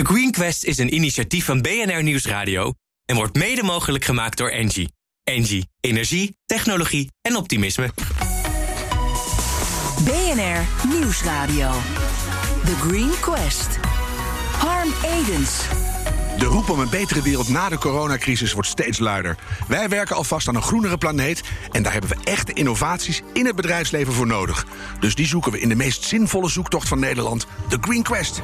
De Green Quest is een initiatief van BNR Nieuwsradio en wordt mede mogelijk gemaakt door Engie. Engie, energie, technologie en optimisme. BNR Nieuwsradio. The Green Quest. Harm Edens. De roep om een betere wereld na de coronacrisis wordt steeds luider. Wij werken alvast aan een groenere planeet en daar hebben we echte innovaties in het bedrijfsleven voor nodig. Dus die zoeken we in de meest zinvolle zoektocht van Nederland, de Green Quest.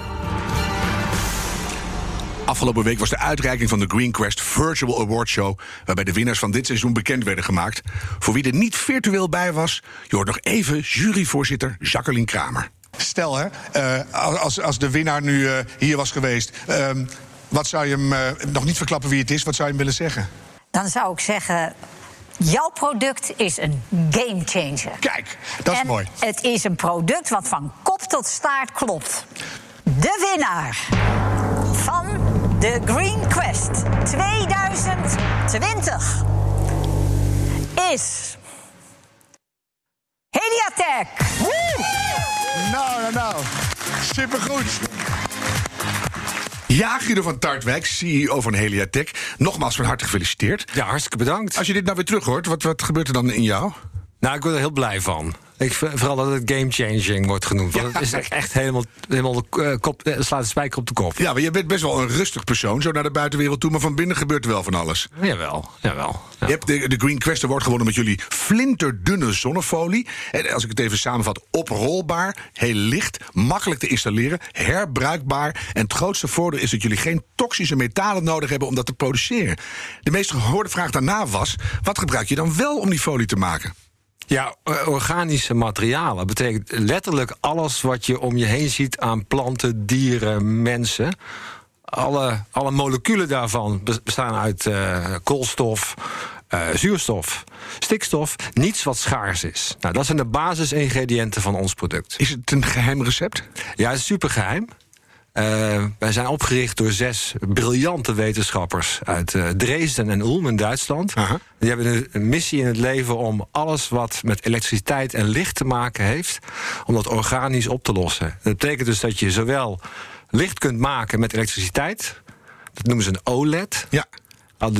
Afgelopen week was de uitreiking van de Green Quest Virtual Award Show, waarbij de winnaars van dit seizoen bekend werden gemaakt. Voor wie er niet virtueel bij was, je hoort nog even juryvoorzitter Jacqueline Cramer. Stel hè, als de winnaar nu hier was geweest, wat zou je hem, nog niet verklappen wie het is, wat zou je hem willen zeggen? Dan zou ik zeggen, jouw product is een gamechanger. Kijk, dat is mooi. Het is een product wat van kop tot staart klopt. De winnaar van de Green Quest 2020 is Heliatek. Nou, supergoed. Ja, Guido van Tartwijk, CEO van Heliatek. Nogmaals van harte gefeliciteerd. Ja, hartstikke bedankt. Als je dit nou weer terug hoort, wat gebeurt er dan in jou? Nou, ik word er heel blij van. Vooral dat het gamechanging wordt genoemd. Want het is echt helemaal slaat de spijker op de kop. Ja, maar je bent best wel een rustig persoon, zo naar de buitenwereld toe. Maar van binnen gebeurt er wel van alles. Jawel. Ja. Je hebt de Green Quest Award gewonnen met jullie flinterdunne zonnefolie. En als ik het even samenvat, oprolbaar, heel licht, makkelijk te installeren, herbruikbaar. En het grootste voordeel is dat jullie geen toxische metalen nodig hebben om dat te produceren. De meest gehoorde vraag daarna was, wat gebruik je dan wel om die folie te maken? Ja, organische materialen betekent letterlijk alles wat je om je heen ziet aan planten, dieren, mensen. Alle moleculen daarvan bestaan uit koolstof, zuurstof, stikstof. Niets wat schaars is. Nou, dat zijn de basisingrediënten van ons product. Is het een geheim recept? Ja, het is supergeheim. Wij zijn opgericht door 6 briljante wetenschappers uit Dresden en Ulm in Duitsland. Uh-huh. Die hebben een missie in het leven om alles wat met elektriciteit en licht te maken heeft, om dat organisch op te lossen. Dat betekent dus dat je zowel licht kunt maken met elektriciteit, dat noemen ze een OLED. Ja.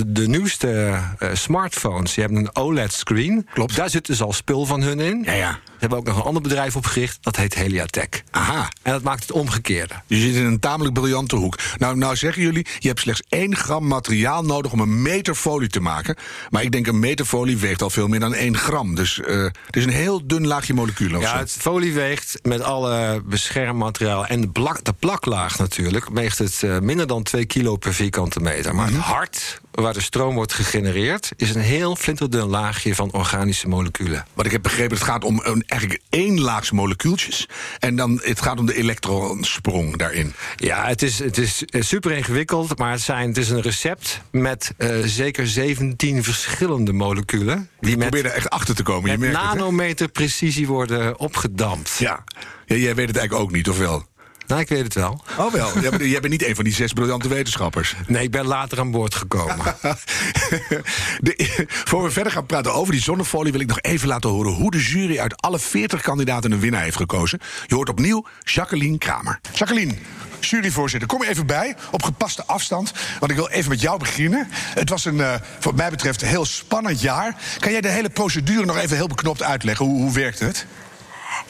De nieuwste smartphones, die hebben een OLED-screen. Klopt. Daar zit dus al spul van hun in. Ja. Ze hebben ook nog een ander bedrijf opgericht, dat heet Heliatek. Aha. En dat maakt het omgekeerde. Je zit in een tamelijk briljante hoek. Nou zeggen jullie, je hebt slechts 1 gram materiaal nodig om een meter folie te maken. Maar ik denk, een meter folie weegt al veel meer dan 1 gram. Dus het is een heel dun laagje moleculen. Ja, het folie weegt met alle beschermmateriaal en de plaklaag natuurlijk, weegt het minder dan 2 kilo per vierkante meter. Maar het hart, waar de stroom wordt gegenereerd, is een heel flinterdun laagje van organische moleculen. Wat ik heb begrepen, het gaat om eigenlijk 1 laags molecuultjes. En dan het gaat om de elektronsprong daarin. Ja, het is super ingewikkeld, maar het is een recept met zeker 17 verschillende moleculen. Die probeer er echt achter te komen. Je merkt nanometer precisie worden opgedampt. Ja, jij weet het eigenlijk ook niet, of wel? Nou, ik weet het wel. Oh wel, jij bent niet één van die 6 briljante wetenschappers. Nee, ik ben later aan boord gekomen. Voor we verder gaan praten over die zonnefolie, wil ik nog even laten horen hoe de jury uit alle 40 kandidaten een winnaar heeft gekozen. Je hoort opnieuw Jacqueline Cramer. Jacqueline, juryvoorzitter, kom je even bij, op gepaste afstand. Want ik wil even met jou beginnen. Het was een, wat mij betreft, heel spannend jaar. Kan jij de hele procedure nog even heel beknopt uitleggen? Hoe werkt het?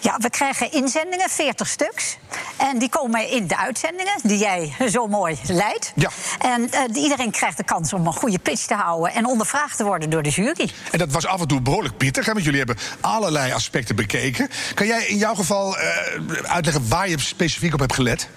Ja, we krijgen inzendingen, 40 stuks. En die komen in de uitzendingen, die jij zo mooi leidt. Ja. En iedereen krijgt de kans om een goede pitch te houden en ondervraagd te worden door de jury. En dat was af en toe behoorlijk pittig, hè? Want jullie hebben allerlei aspecten bekeken. Kan jij in jouw geval uitleggen waar je specifiek op hebt gelet?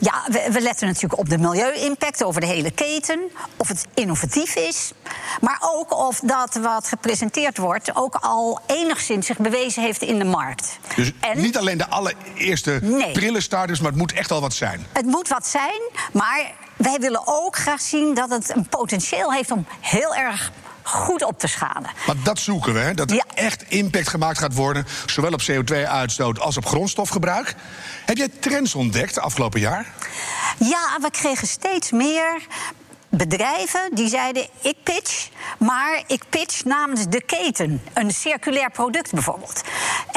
Ja, we letten natuurlijk op de milieu-impact over de hele keten. Of het innovatief is. Maar ook of dat wat gepresenteerd wordt ook al enigszins zich bewezen heeft in de markt. Dus en niet alleen de allereerste prille starters, maar het moet echt al wat zijn. Het moet wat zijn, maar wij willen ook graag zien dat het een potentieel heeft om heel erg goed op te schalen. Maar dat zoeken we, hè? Dat er echt impact gemaakt gaat worden, zowel op CO2-uitstoot als op grondstofgebruik. Heb jij trends ontdekt afgelopen jaar? Ja, we kregen steeds meer bedrijven die zeiden, ik pitch, maar ik pitch namens de keten. Een circulair product bijvoorbeeld.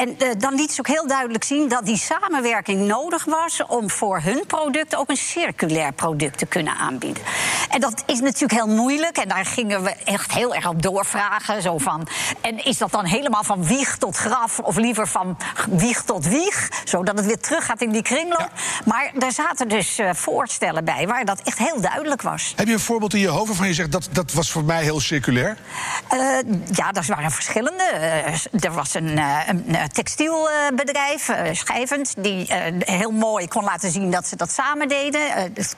En dan liet ze ook heel duidelijk zien dat die samenwerking nodig was om voor hun product ook een circulair product te kunnen aanbieden. En dat is natuurlijk heel moeilijk. En daar gingen we echt heel erg op doorvragen. Zo van, en is dat dan helemaal van wieg tot graf? Of liever van wieg tot wieg? Zodat het weer terug gaat in die kringloop. Ja. Maar daar zaten dus voorstellen bij waar dat echt heel duidelijk was. Heb je een voorbeeld in je hoofd waarvan je zegt dat was voor mij heel circulair? Ja, dat waren verschillende. Er was een textielbedrijf, Schrijvend, die heel mooi kon laten zien dat ze dat samen deden.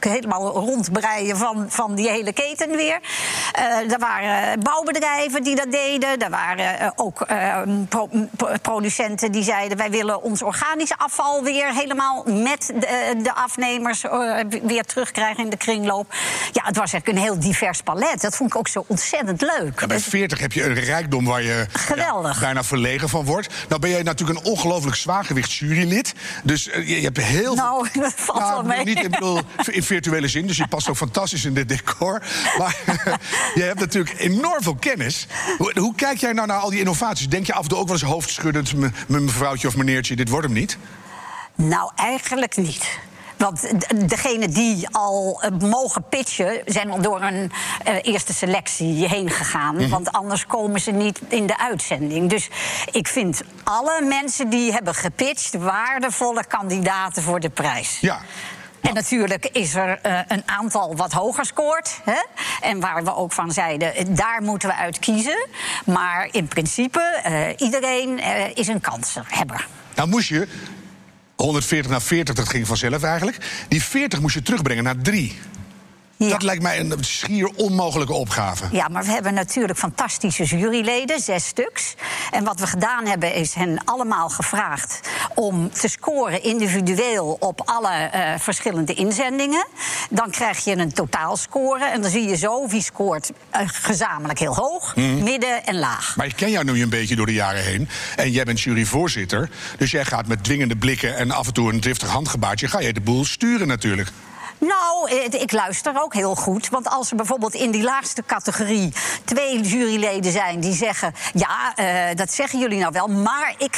Helemaal rondbreien van die hele keten weer. Er waren bouwbedrijven die dat deden. Er waren ook producenten die zeiden wij willen ons organische afval weer helemaal met de afnemers weer terugkrijgen in de kringloop. Ja, het was echt een heel divers palet. Dat vond ik ook zo ontzettend leuk. Ja, bij 40 heb je een rijkdom waar je bijna verlegen van wordt. Nou ben jij natuurlijk een ongelooflijk zwaargewicht jurylid. Dus je hebt heel veel... dat valt wel mee. Niet in virtuele zin, dus je past ook fantastisch in dit decor. Maar je hebt natuurlijk enorm veel kennis. Hoe kijk jij nou naar al die innovaties? Denk je af en toe ook wel eens hoofdschuddend, mevrouwtje of meneertje, dit wordt hem niet? Nou, eigenlijk niet. Want degenen die al mogen pitchen zijn al door een eerste selectie heen gegaan. Mm-hmm. Want anders komen ze niet in de uitzending. Dus ik vind alle mensen die hebben gepitcht waardevolle kandidaten voor de prijs. Ja. En natuurlijk is er een aantal wat hoger scoort. Hè? En waar we ook van zeiden, daar moeten we uit kiezen. Maar in principe, iedereen is een kanshebber. Nou moest je 140 naar 40, dat ging vanzelf eigenlijk. Die 40 moest je terugbrengen naar 3. Ja. Dat lijkt mij een schier onmogelijke opgave. Ja, maar we hebben natuurlijk fantastische juryleden, 6 stuks. En wat we gedaan hebben is hen allemaal gevraagd om te scoren individueel op alle verschillende inzendingen. Dan krijg je een totaalscore en dan zie je zo wie scoort gezamenlijk heel hoog, midden en laag. Maar ik ken jou nu een beetje door de jaren heen. En jij bent juryvoorzitter, dus jij gaat met dwingende blikken en af en toe een driftig handgebaartje ga je de boel sturen natuurlijk. Nou, ik luister ook heel goed. Want als er bijvoorbeeld in die laagste categorie 2 juryleden zijn die zeggen, ja, dat zeggen jullie nou wel, maar ik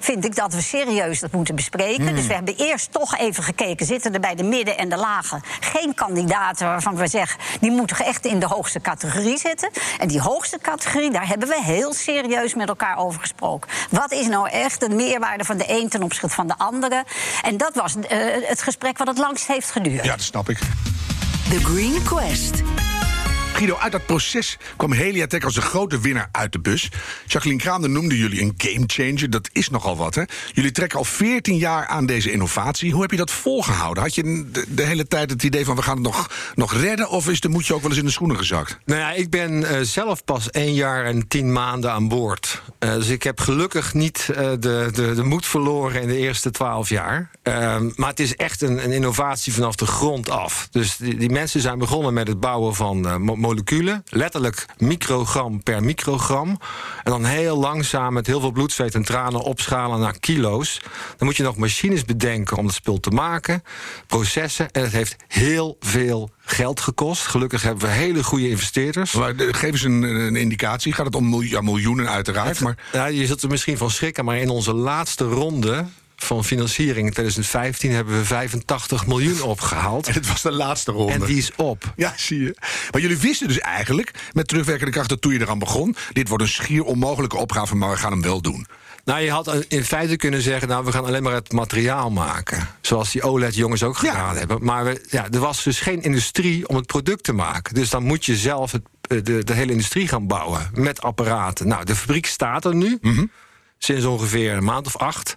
vind ik dat we serieus dat moeten bespreken. Dus we hebben eerst toch even gekeken, zitten er bij de midden en de lagen geen kandidaten waarvan we zeggen, die moeten echt in de hoogste categorie zitten. En die hoogste categorie, daar hebben we heel serieus met elkaar over gesproken. Wat is nou echt de meerwaarde van de een ten opzichte van de andere? En dat was het gesprek wat het langst heeft geduurd. Ja, dat snap ik. The Green Quest. Guido, uit dat proces kwam Heliatek als de grote winnaar uit de bus. Jacqueline Cramer noemde jullie een gamechanger. Dat is nogal wat, hè? Jullie trekken al 14 jaar aan deze innovatie. Hoe heb je dat volgehouden? Had je de hele tijd het idee van we gaan het nog redden? Of is de moedje ook wel eens in de schoenen gezakt? Nou ja, ik ben zelf pas 1 jaar en 10 maanden aan boord. Dus ik heb gelukkig niet de moed verloren in de eerste 12 jaar. Maar het is echt een innovatie vanaf de grond af. Dus die mensen zijn begonnen met het bouwen van moleculen, letterlijk microgram per microgram. En dan heel langzaam met heel veel bloed, zweet en tranen opschalen naar kilo's. Dan moet je nog machines bedenken om het spul te maken, processen. En het heeft heel veel geld gekost. Gelukkig hebben we hele goede investeerders. Maar geef eens een indicatie. Gaat het om miljoenen uiteraard? Ja, je zult er misschien van schrikken, maar in onze laatste ronde van financiering in 2015 hebben we 85 miljoen opgehaald. En het was de laatste ronde. En die is op. Ja, zie je. Maar jullie wisten dus eigenlijk, met terugwerkende kracht, dat toen je eraan begon, dit wordt een schier onmogelijke opgave, maar we gaan hem wel doen. Nou, je had in feite kunnen zeggen, nou, we gaan alleen maar het materiaal maken. Zoals die OLED-jongens ook gedaan hebben. Maar er was dus geen industrie om het product te maken. Dus dan moet je zelf de hele industrie gaan bouwen met apparaten. Nou, de fabriek staat er nu, sinds ongeveer een maand of 8...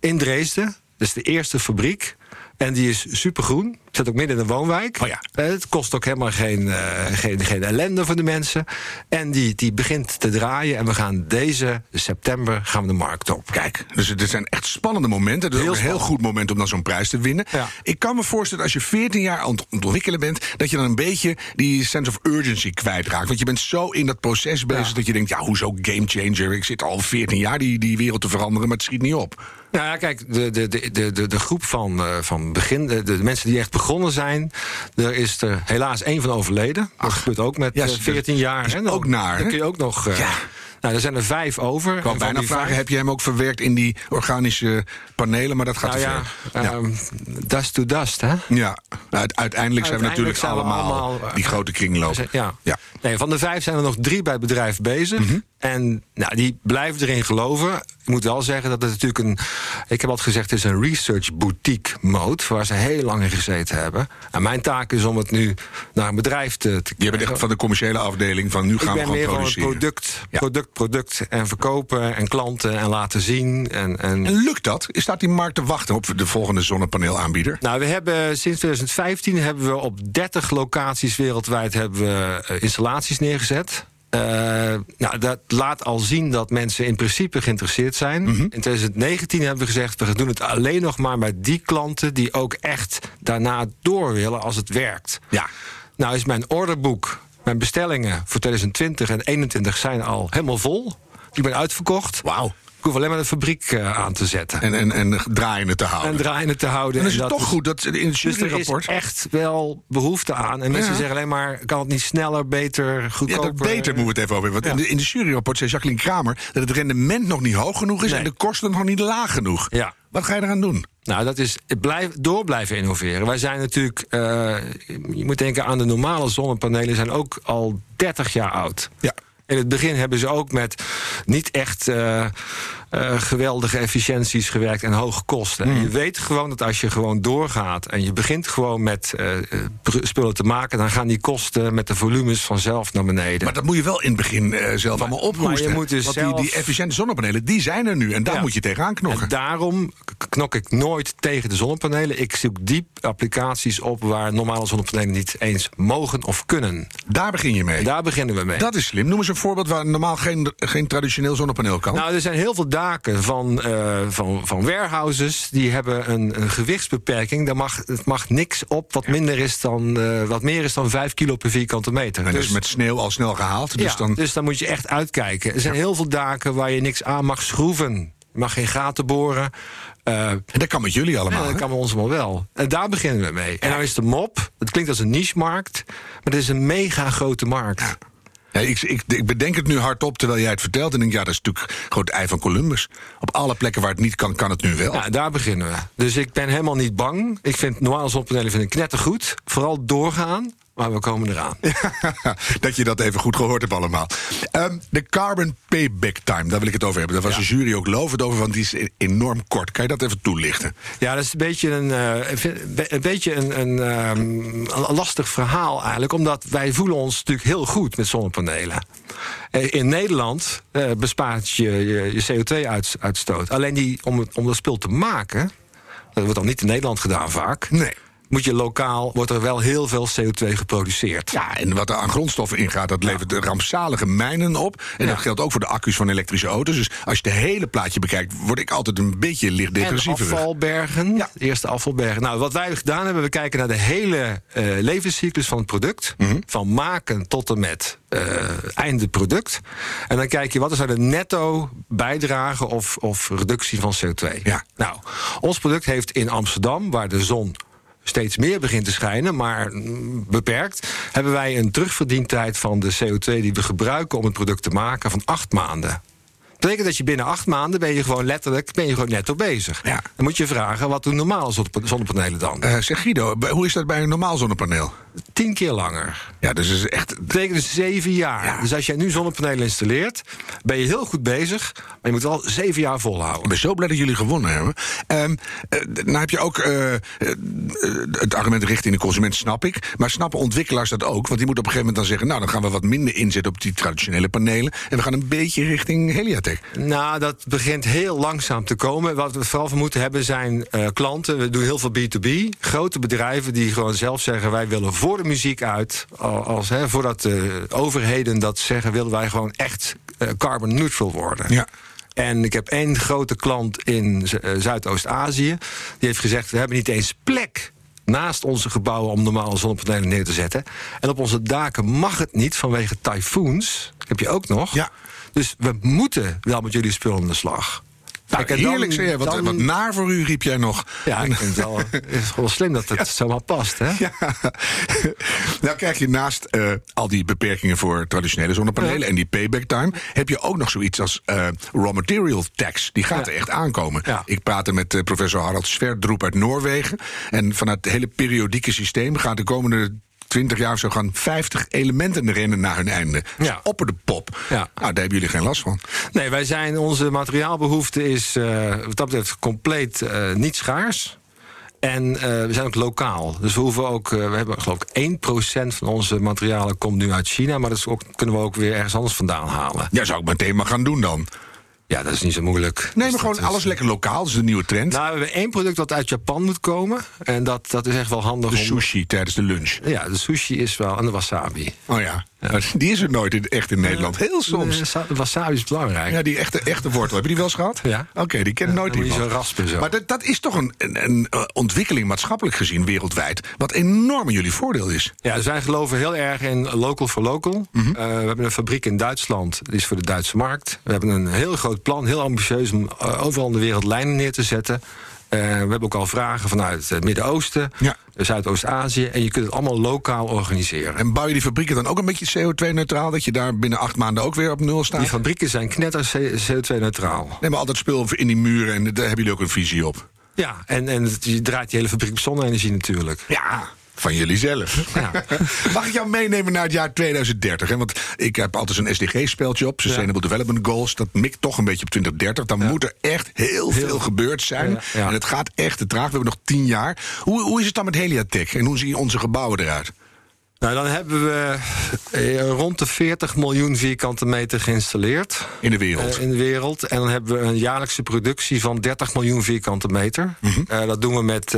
in Dresden, dat is de eerste fabriek. En die is supergroen. Zit ook midden in de woonwijk. Oh ja. Het kost ook helemaal geen ellende voor de mensen. En die begint te draaien. En we gaan deze september gaan we de markt op. Kijk, dus dit zijn echt spannende momenten. Het is ook een heel goed moment om dan zo'n prijs te winnen. Ja. Ik kan me voorstellen, als je 14 jaar aan het ontwikkelen bent, dat je dan een beetje die sense of urgency kwijtraakt. Want je bent zo in dat proces bezig dat je denkt, ja, hoezo gamechanger? Ik zit al 14 jaar die wereld te veranderen, maar het schiet niet op. Nou ja, kijk, de groep van begin, de mensen die echt begonnen zijn, er is er helaas 1 van overleden. Dat gebeurt ook met 14 jaar. Dat is ook naar. Dat kun je ook nog... Ja. Nou, er zijn er 5 over. Ik kan bijna vragen, heb je hem ook verwerkt in die organische panelen? Maar dat gaat te ver. Dust to dust, hè? Ja, uiteindelijk zijn we natuurlijk allemaal die grote kringlopen. Ja. Nee, van de 5 zijn er nog 3 bij bedrijf bezig. Mm-hmm. En nou, die blijven erin geloven. Ik moet wel zeggen dat het natuurlijk ik heb al gezegd, het is een research boutique mode, waar ze heel lang in gezeten hebben. En mijn taak is om het nu naar een bedrijf te krijgen. Je bent echt van de commerciële afdeling van nu gaan we gewoon produceren. Ik ben meer van product en verkopen en klanten en laten zien. En lukt dat? Staat die markt te wachten op de volgende zonnepaneelaanbieder? Nou, we hebben sinds 2015 hebben we op 30 locaties wereldwijd installaties neergezet. Nou, dat laat al zien dat mensen in principe geïnteresseerd zijn. Mm-hmm. In 2019 hebben we gezegd, we doen het alleen nog maar met die klanten die ook echt daarna door willen als het werkt. Ja. Nou is mijn orderboek, mijn bestellingen voor 2020 en 2021 zijn al helemaal vol. Ik ben uitverkocht. Wauw. Ik hoef alleen maar de fabriek aan te zetten. En draaiende te houden. En is het toch goed, dat in het juryrapport. Dus er is echt wel behoefte aan. En mensen zeggen alleen maar, kan het niet sneller, beter, goedkoper? Ja, beter moeten we het even over hebben. Want in de juryrapport zei Jacqueline Cramer dat het rendement nog niet hoog genoeg is en de kosten nog niet laag genoeg. Ja. Wat ga je eraan doen? Nou, dat is blijven innoveren. Wij zijn natuurlijk, je moet denken aan de normale zonnepanelen, zijn ook al 30 jaar oud. Ja. In het begin hebben ze ook met niet echt geweldige efficiënties gewerkt en hoge kosten. En je weet gewoon dat als je gewoon doorgaat en je begint gewoon met spullen te maken, dan gaan die kosten met de volumes vanzelf naar beneden. Maar dat moet je wel in het begin zelf allemaal ophoesten. Je moet dus want die efficiënte zonnepanelen, die zijn er nu. En daar moet je tegenaan knokken. En daarom knok ik nooit tegen de zonnepanelen. Ik zoek die applicaties op waar normale zonnepanelen niet eens mogen of kunnen. Daar begin je mee? En daar beginnen we mee. Dat is slim. Noem eens een voorbeeld waar normaal geen traditioneel zonnepaneel kan. Nou, er zijn heel veel daken van warehouses die hebben een gewichtsbeperking. Daar mag niks op wat meer is dan 5 kilo per vierkante meter. En dus met sneeuw al snel gehaald. Dus dan moet je echt uitkijken. Er zijn heel veel daken waar je niks aan mag schroeven. Je mag geen gaten boren. Dat kan met jullie allemaal. Ja, dat kan met ons allemaal wel. En daar beginnen we mee. En nou is de mop. Het klinkt als een niche-markt, maar het is een mega grote markt. Ja. Ja, ik bedenk het nu hardop terwijl jij het vertelt. En denk, dat is natuurlijk gewoon het ei van Columbus. Op alle plekken waar het niet kan, kan het nu wel. Ja, daar beginnen we. Dus ik ben helemaal niet bang. Ik vind normale zonnepanelen knettergoed. Vooral doorgaan. Maar we komen eraan. Ja, dat je dat even goed gehoord hebt allemaal. De carbon payback time, daar wil ik het over hebben. Daar was de jury ook lovend over, want die is enorm kort. Kan je dat even toelichten? Ja, dat is een beetje een lastig verhaal eigenlijk. Omdat wij voelen ons natuurlijk heel goed met zonnepanelen. In Nederland bespaart je CO2-uitstoot. Alleen om dat spul te maken, dat wordt dan niet in Nederland gedaan vaak. Nee. Moet je lokaal, wordt er wel heel veel CO2 geproduceerd. Ja, en wat er aan grondstoffen ingaat, dat levert rampzalige mijnen op. En dat geldt ook voor de accu's van elektrische auto's. Dus als je de hele plaatje bekijkt, word ik altijd een beetje licht depressieverig. En afvalbergen, de eerste afvalbergen. Nou, wat wij gedaan hebben, we kijken naar de hele levenscyclus van het product. Mm-hmm. Van maken tot en met einde product. En dan kijk je, wat is nou de netto bijdrage of reductie van CO2? Ja. Nou, ons product heeft in Amsterdam, waar de zon steeds meer begint te schijnen, maar beperkt, hebben wij een terugverdientijd van de CO2 die we gebruiken om het product te maken van 8 maanden. Dat betekent dat je binnen 8 maanden ben je gewoon netto bezig. Ja. Dan moet je vragen, wat doen normale zonnepanelen dan? Zeg Guido, hoe is dat bij een normaal zonnepaneel? 10 keer langer. Ja, dus is echt. Dat betekent dus 7 jaar. Ja. Dus als jij nu zonnepanelen installeert, ben je heel goed bezig, maar je moet wel 7 jaar volhouden. Ik ben zo blij dat jullie gewonnen hebben. Nou heb je ook het argument richting de consument, snap ik. Maar snappen ontwikkelaars dat ook? Want die moeten op een gegeven moment dan zeggen, nou, dan gaan we wat minder inzetten op die traditionele panelen en we gaan een beetje richting Heliatek. Nou, dat begint heel langzaam te komen. Wat we vooral van moeten hebben zijn klanten. We doen heel veel B2B. Grote bedrijven die gewoon zelf zeggen, wij willen voor de muziek uit. Voordat de overheden dat zeggen, willen wij gewoon echt carbon neutral worden. Ja. En ik heb 1 grote klant in Zuidoost-Azië. Die heeft gezegd, we hebben niet eens plek naast onze gebouwen om normale zonnepanelen neer te zetten. En op onze daken mag het niet vanwege tyfoons. Heb je ook nog. Ja. Dus we moeten wel met jullie spullen aan de slag. Nou, kijk, heerlijk zei wat naar voor u riep jij nog. Ja, ik vind het, is wel slim dat het zomaar past. Hè? Ja. Nou krijg je naast al die beperkingen voor traditionele zonnepanelen en die payback time, heb je ook nog zoiets als raw material tax. Die gaat er echt aankomen. Ja. Ik praatte met professor Harald Sverdrup uit Noorwegen. En vanuit het hele periodieke systeem gaat de komende 20 jaar of zo gaan 50 elementen erin naar hun einde. Dus opper de pop. Ja. Nou, daar hebben jullie geen last van. Nee, wij zijn, onze materiaalbehoefte is wat dat betreft compleet niet schaars. En we zijn ook lokaal. Dus we hoeven ook, we hebben geloof ik 1% van onze materialen komt nu uit China, maar dat is ook, kunnen we ook weer ergens anders vandaan halen. Ja, zou ik meteen maar gaan doen dan. Ja, dat is niet zo moeilijk. Nee, maar dus gewoon alles is lekker lokaal, dat is de nieuwe trend. Nou, we hebben één product dat uit Japan moet komen. En dat is echt wel handig. De sushi tijdens de lunch. Ja, de sushi is wel. En de wasabi. Oh ja. Ja. Die is er nooit echt in Nederland. Heel soms. Wasabi is belangrijk. Ja, die echte wortel. Heb je die wel eens gehad? Ja. Oké, die kent nooit iemand. Die is raspen zo. Maar dat is toch een ontwikkeling maatschappelijk gezien wereldwijd, wat enorm in jullie voordeel is. Ja, dus wij geloven heel erg in local for local. Mm-hmm. We hebben een fabriek in Duitsland. Die is voor de Duitse markt. We hebben een heel groot plan, heel ambitieus, om overal in de wereld lijnen neer te zetten. We hebben ook al vragen vanuit het Midden-Oosten, Zuidoost-Azië. En je kunt het allemaal lokaal organiseren. En bouw je die fabrieken dan ook een beetje CO2-neutraal? Dat je daar binnen 8 maanden ook weer op nul staat? Die fabrieken zijn knetter CO2-neutraal. Nee, maar altijd spul in die muren en daar hebben jullie ook een visie op. Ja, en je draait die hele fabriek op zonne-energie natuurlijk. Ja, van jullie zelf. Ja. Mag ik jou meenemen naar het jaar 2030? Hè? Want ik heb altijd zo'n SDG-speeltje op, Sustainable Development Goals. Dat mikt toch een beetje op 2030. Dan moet er echt heel veel gebeurd zijn. Ja, ja. En het gaat echt te traag. We hebben nog 10 jaar. Hoe is het dan met Heliatek? En hoe zien onze gebouwen eruit? Nou, dan hebben we rond de 40 miljoen vierkante meter geïnstalleerd. In de wereld? In de wereld. En dan hebben we een jaarlijkse productie van 30 miljoen vierkante meter. Mm-hmm. Dat doen we met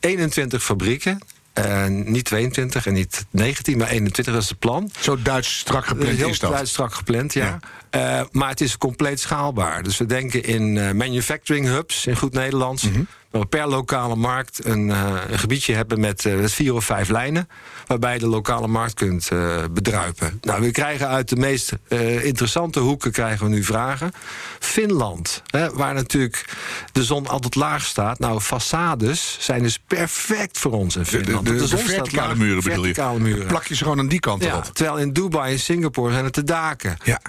21 fabrieken. Niet 22 en niet 19, maar 21, dat is het plan. Zo Duits strak gepland is dat? Heel Duits strak gepland, ja. Maar het is compleet schaalbaar. Dus we denken in manufacturing hubs, in goed Nederlands. Mm-hmm. Dat we per lokale markt een gebiedje hebben met 4 of 5 lijnen, waarbij je de lokale markt kunt bedruipen. Nou, we krijgen uit de meest interessante hoeken krijgen we nu vragen. Finland, hè, waar natuurlijk de zon altijd laag staat. Nou, façades zijn dus perfect voor ons in Finland. De verticale muren bedoel je? Verticale muren. Plak je ze gewoon aan die kant erop. Terwijl in Dubai en Singapore zijn het de daken. Ja.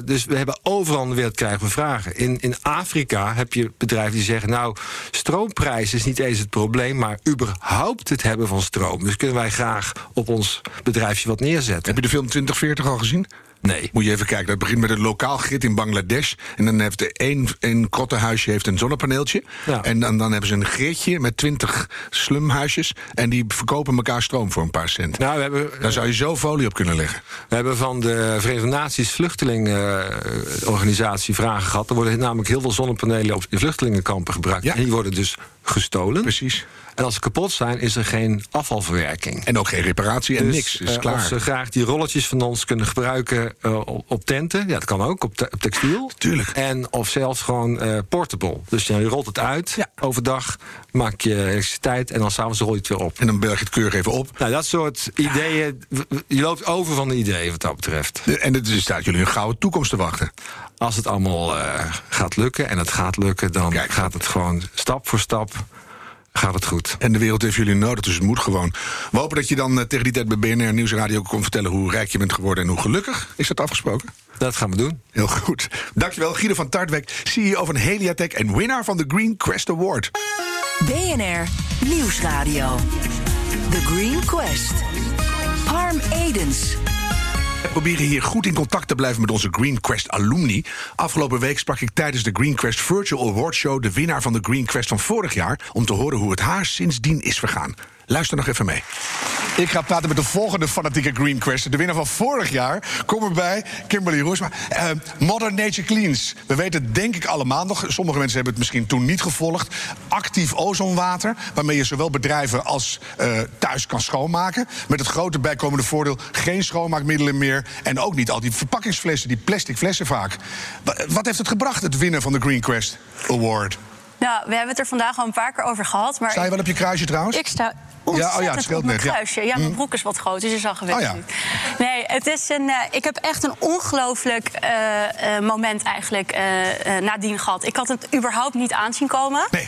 Dus we hebben overal in de wereld krijgen we vragen. In Afrika heb je bedrijven die zeggen, nou, stroomprijs is niet eens het probleem, maar überhaupt het hebben van stroom. Dus kunnen wij graag op ons bedrijfje wat neerzetten. Heb je de film 2040 al gezien? Nee. Moet je even kijken, dat begint met een lokaal grid in Bangladesh. En dan heeft één krottenhuisje heeft een zonnepaneeltje. Ja. En dan hebben ze een gridje met 20 slumhuisjes. En die verkopen elkaar stroom voor een paar cent. Nou, we hebben, daar zou je zo folie op kunnen leggen. We hebben van de Verenigde Naties vluchtelingenorganisatie vragen gehad. Er worden namelijk heel veel zonnepanelen op de vluchtelingenkampen gebruikt. Ja. En die worden dus gestolen. Precies. En als ze kapot zijn, is er geen afvalverwerking. En ook geen reparatie en dus, niks. Is klaar. Als ze graag die rolletjes van ons kunnen gebruiken op tenten. Ja, dat kan ook, op textiel. Tuurlijk. En of zelfs gewoon portable. Dus je rolt het uit. Ja. Overdag maak je elektriciteit en dan s'avonds rol je het weer op. En dan berg je het keurig even op. Nou, dat soort ideeën. Je loopt over van de ideeën wat dat betreft. En het staat jullie een gouden toekomst te wachten. Als het allemaal gaat lukken, en het gaat lukken, dan gaat het gewoon stap voor stap. Gaat het goed. En de wereld heeft jullie nodig, dus het moet gewoon. We hopen dat je dan tegen die tijd bij BNR Nieuwsradio kon vertellen hoe rijk je bent geworden en hoe gelukkig. Is dat afgesproken? Dat gaan we doen. Heel goed. Dankjewel, Guido van Tartwijk, CEO van Heliatek en winnaar van de Green Quest Award. BNR Nieuwsradio. The Green Quest. Harm Edens. We proberen hier goed in contact te blijven met onze Green Quest alumni. Afgelopen week sprak ik tijdens de Green Quest Virtual Award Show de winnaar van de Green Quest van vorig jaar, om te horen hoe het haar sindsdien is vergaan. Luister nog even mee. Ik ga praten met de volgende fanatieke Green Quester. De winnaar van vorig jaar. Kom erbij, Kimberly Roersma. Modern Nature Cleans. We weten het denk ik allemaal nog. Sommige mensen hebben het misschien toen niet gevolgd. Actief ozonwater, waarmee je zowel bedrijven als thuis kan schoonmaken. Met het grote bijkomende voordeel, geen schoonmaakmiddelen meer. En ook niet al die verpakkingsflessen, die plastic flessen vaak. Wat heeft het gebracht, het winnen van de Green Quest Award? Nou, we hebben het er vandaag al een paar keer over gehad. Maar sta je wel op je kruisje trouwens? Ik sta ontzettend mijn kruisje. Ja, mijn broek is wat groot, dus je zag het Nee, het is ik heb echt een ongelooflijk moment eigenlijk nadien gehad. Ik had het überhaupt niet aanzien komen. Nee.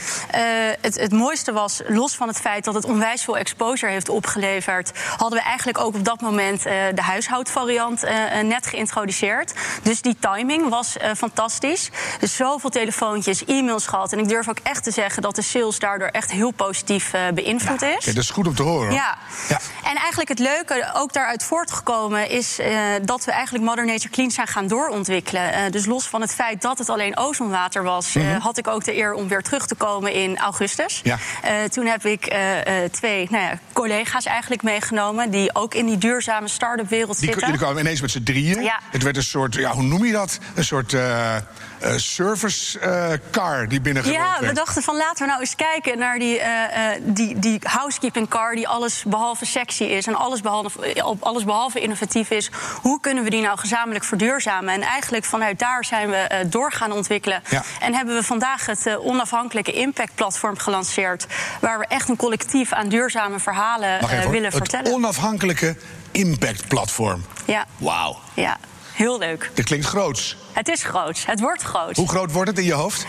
Het mooiste was, los van het feit dat het onwijs veel exposure heeft opgeleverd, hadden we eigenlijk ook op dat moment de huishoudvariant net geïntroduceerd. Dus die timing was fantastisch. Dus zoveel telefoontjes, e-mails gehad. En ik durf ook echt te zeggen dat de sales daardoor echt heel positief beïnvloed is. Okay, dat is goed om te horen. Ja. Ja. En eigenlijk het leuke, ook daaruit voortgekomen, is dat we eigenlijk Modern Nature Cleans zijn gaan doorontwikkelen. Dus los van het feit dat het alleen ozonwater was, had ik ook de eer om weer terug te komen in augustus. Ja. Toen heb ik twee collega's eigenlijk meegenomen die ook in die duurzame start-up wereld zitten. Jullie kwamen ineens met z'n drieën. Ja. Het werd een soort, hoe noem je dat? Een soort service car die binnengerold werd. Ja, we dachten van laten we nou eens kijken naar die housekeeping car die alles behalve sexy is en alles behalve innovatief is. Hoe kunnen we die nou gezamenlijk verduurzamen? En eigenlijk vanuit daar zijn we door gaan ontwikkelen. Ja. En hebben we vandaag het onafhankelijke impactplatform gelanceerd, waar we echt een collectief aan duurzame verhalen willen vertellen. Het onafhankelijke impactplatform. Ja. Wauw. Ja. Heel leuk. Dit klinkt groots. Het is groots. Het wordt groots. Hoe groot wordt het in je hoofd?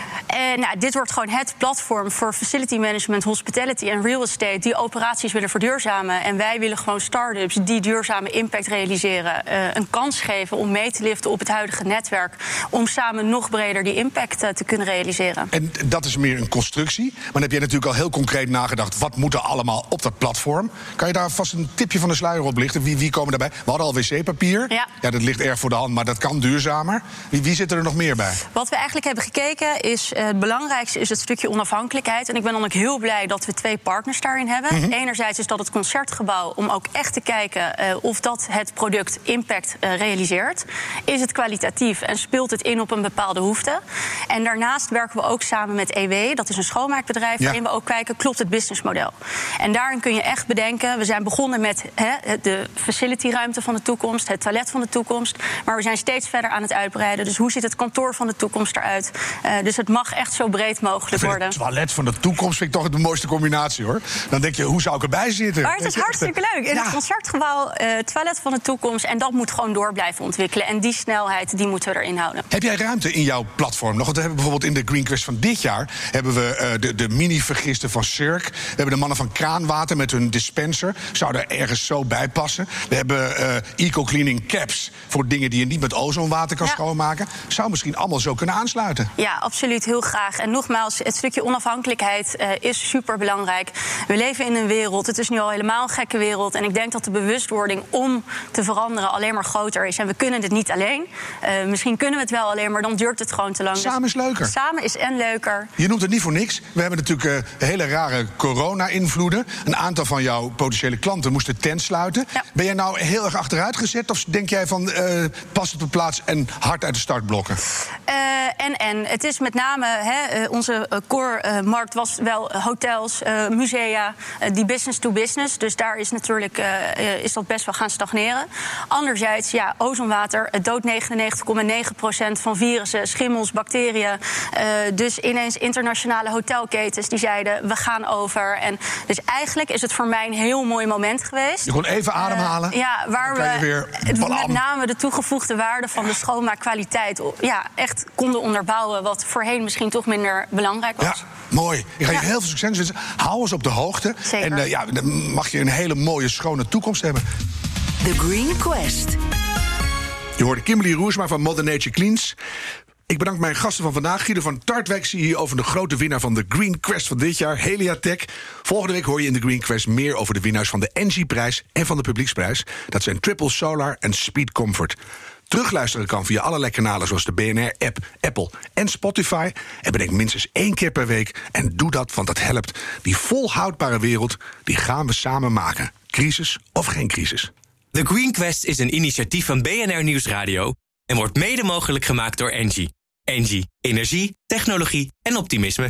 Dit wordt gewoon het platform voor facility management, hospitality en real estate die operaties willen verduurzamen. En wij willen gewoon start-ups die duurzame impact realiseren een kans geven om mee te liften op het huidige netwerk. Om samen nog breder die impact te kunnen realiseren. En dat is meer een constructie. Maar dan heb jij natuurlijk al heel concreet nagedacht. Wat moet er allemaal op dat platform? Kan je daar vast een tipje van de sluier op lichten? Wie komen daarbij? We hadden al wc-papier. Ja, dat ligt erg voor de hand, maar dat kan duurzamer. Wie zit er nog meer bij? Wat we eigenlijk hebben gekeken is, het belangrijkste is het stukje onafhankelijkheid. En ik ben dan ook heel blij dat we twee partners daarin hebben. Mm-hmm. Enerzijds is dat het Concertgebouw, om ook echt te kijken of dat het product impact realiseert. Is het kwalitatief en speelt het in op een bepaalde behoefte? En daarnaast werken we ook samen met EW, dat is een schoonmaakbedrijf, waarin we ook kijken, klopt het businessmodel? En daarin kun je echt bedenken, we zijn begonnen met de facilityruimte van de toekomst, het toilet van de toekomst, maar we zijn steeds verder aan het uitbreiden. Dus hoe ziet het kantoor van de toekomst eruit? Dus het mag echt zo breed mogelijk worden. Het toilet van de toekomst vind ik toch de mooiste combinatie, hoor. Dan denk je, hoe zou ik erbij zitten? Maar het is hartstikke leuk. In het Concertgebouw, toilet van de toekomst. En dat moet gewoon door blijven ontwikkelen. En die snelheid, die moeten we erin houden. Heb jij ruimte in jouw platform nog? Want we hebben bijvoorbeeld in de Green Quest van dit jaar hebben we de mini-vergisten van Cirque. We hebben de mannen van Kraanwater met hun dispenser. Zou er ergens zo bij passen. We hebben Eco-Cleaning Caps voor dingen die je niet met ozonwater kan schoonmaken. Zou misschien allemaal zo kunnen aansluiten. Ja, absoluut, heel graag. En nogmaals, het stukje onafhankelijkheid is superbelangrijk. We leven in een wereld, het is nu al helemaal een gekke wereld. En ik denk dat de bewustwording om te veranderen alleen maar groter is. En we kunnen dit niet alleen. Misschien kunnen we het wel alleen, maar dan duurt het gewoon te lang. Samen is leuker. Samen is en leuker. Je noemt het niet voor niks. We hebben natuurlijk hele rare corona-invloeden. Een aantal van jouw potentiële klanten moesten tent sluiten. Ja. Ben jij nou heel erg achteruit gezet? Of denk jij van, pas op de plaats en hard uit de startblokken? Het is met name onze core markt was wel hotels, musea, die business to business. Dus daar is natuurlijk is dat best wel gaan stagneren. Anderzijds, ozonwater, het doodt 99,9% van virussen, schimmels, bacteriën. Dus ineens internationale hotelketens die zeiden, we gaan over. En dus eigenlijk is het voor mij een heel mooi moment geweest. Je kon even ademhalen. Waar we met name de toegevoegde waarde van de schoonmaakkwaliteit echt konden onderbouwen wat voorheen misschien toch minder belangrijk was. Ja, mooi. Ik ga je heel veel succes wensen. Hou ons op de hoogte. Zeker. En dan mag je een hele mooie, schone toekomst hebben. The Green Quest. Je hoorde Kimberly Roersma van Modern Nature Cleans. Ik bedank mijn gasten van vandaag. Guido van Tartwijk, CEO van de grote winnaar van de Green Quest van dit jaar, Heliatek. Volgende week hoor je in de Green Quest meer over de winnaars van de Engie-prijs en van de Publieksprijs. Dat zijn Triple Solar en Speed Comfort. Terugluisteren kan via allerlei kanalen zoals de BNR-app, Apple en Spotify. En bedenk minstens 1 keer per week en doe dat, want dat helpt. Die volhoudbare wereld, die gaan we samen maken. Crisis of geen crisis. The Green Quest is een initiatief van BNR Nieuwsradio en wordt mede mogelijk gemaakt door Engie. Engie, energie, technologie en optimisme.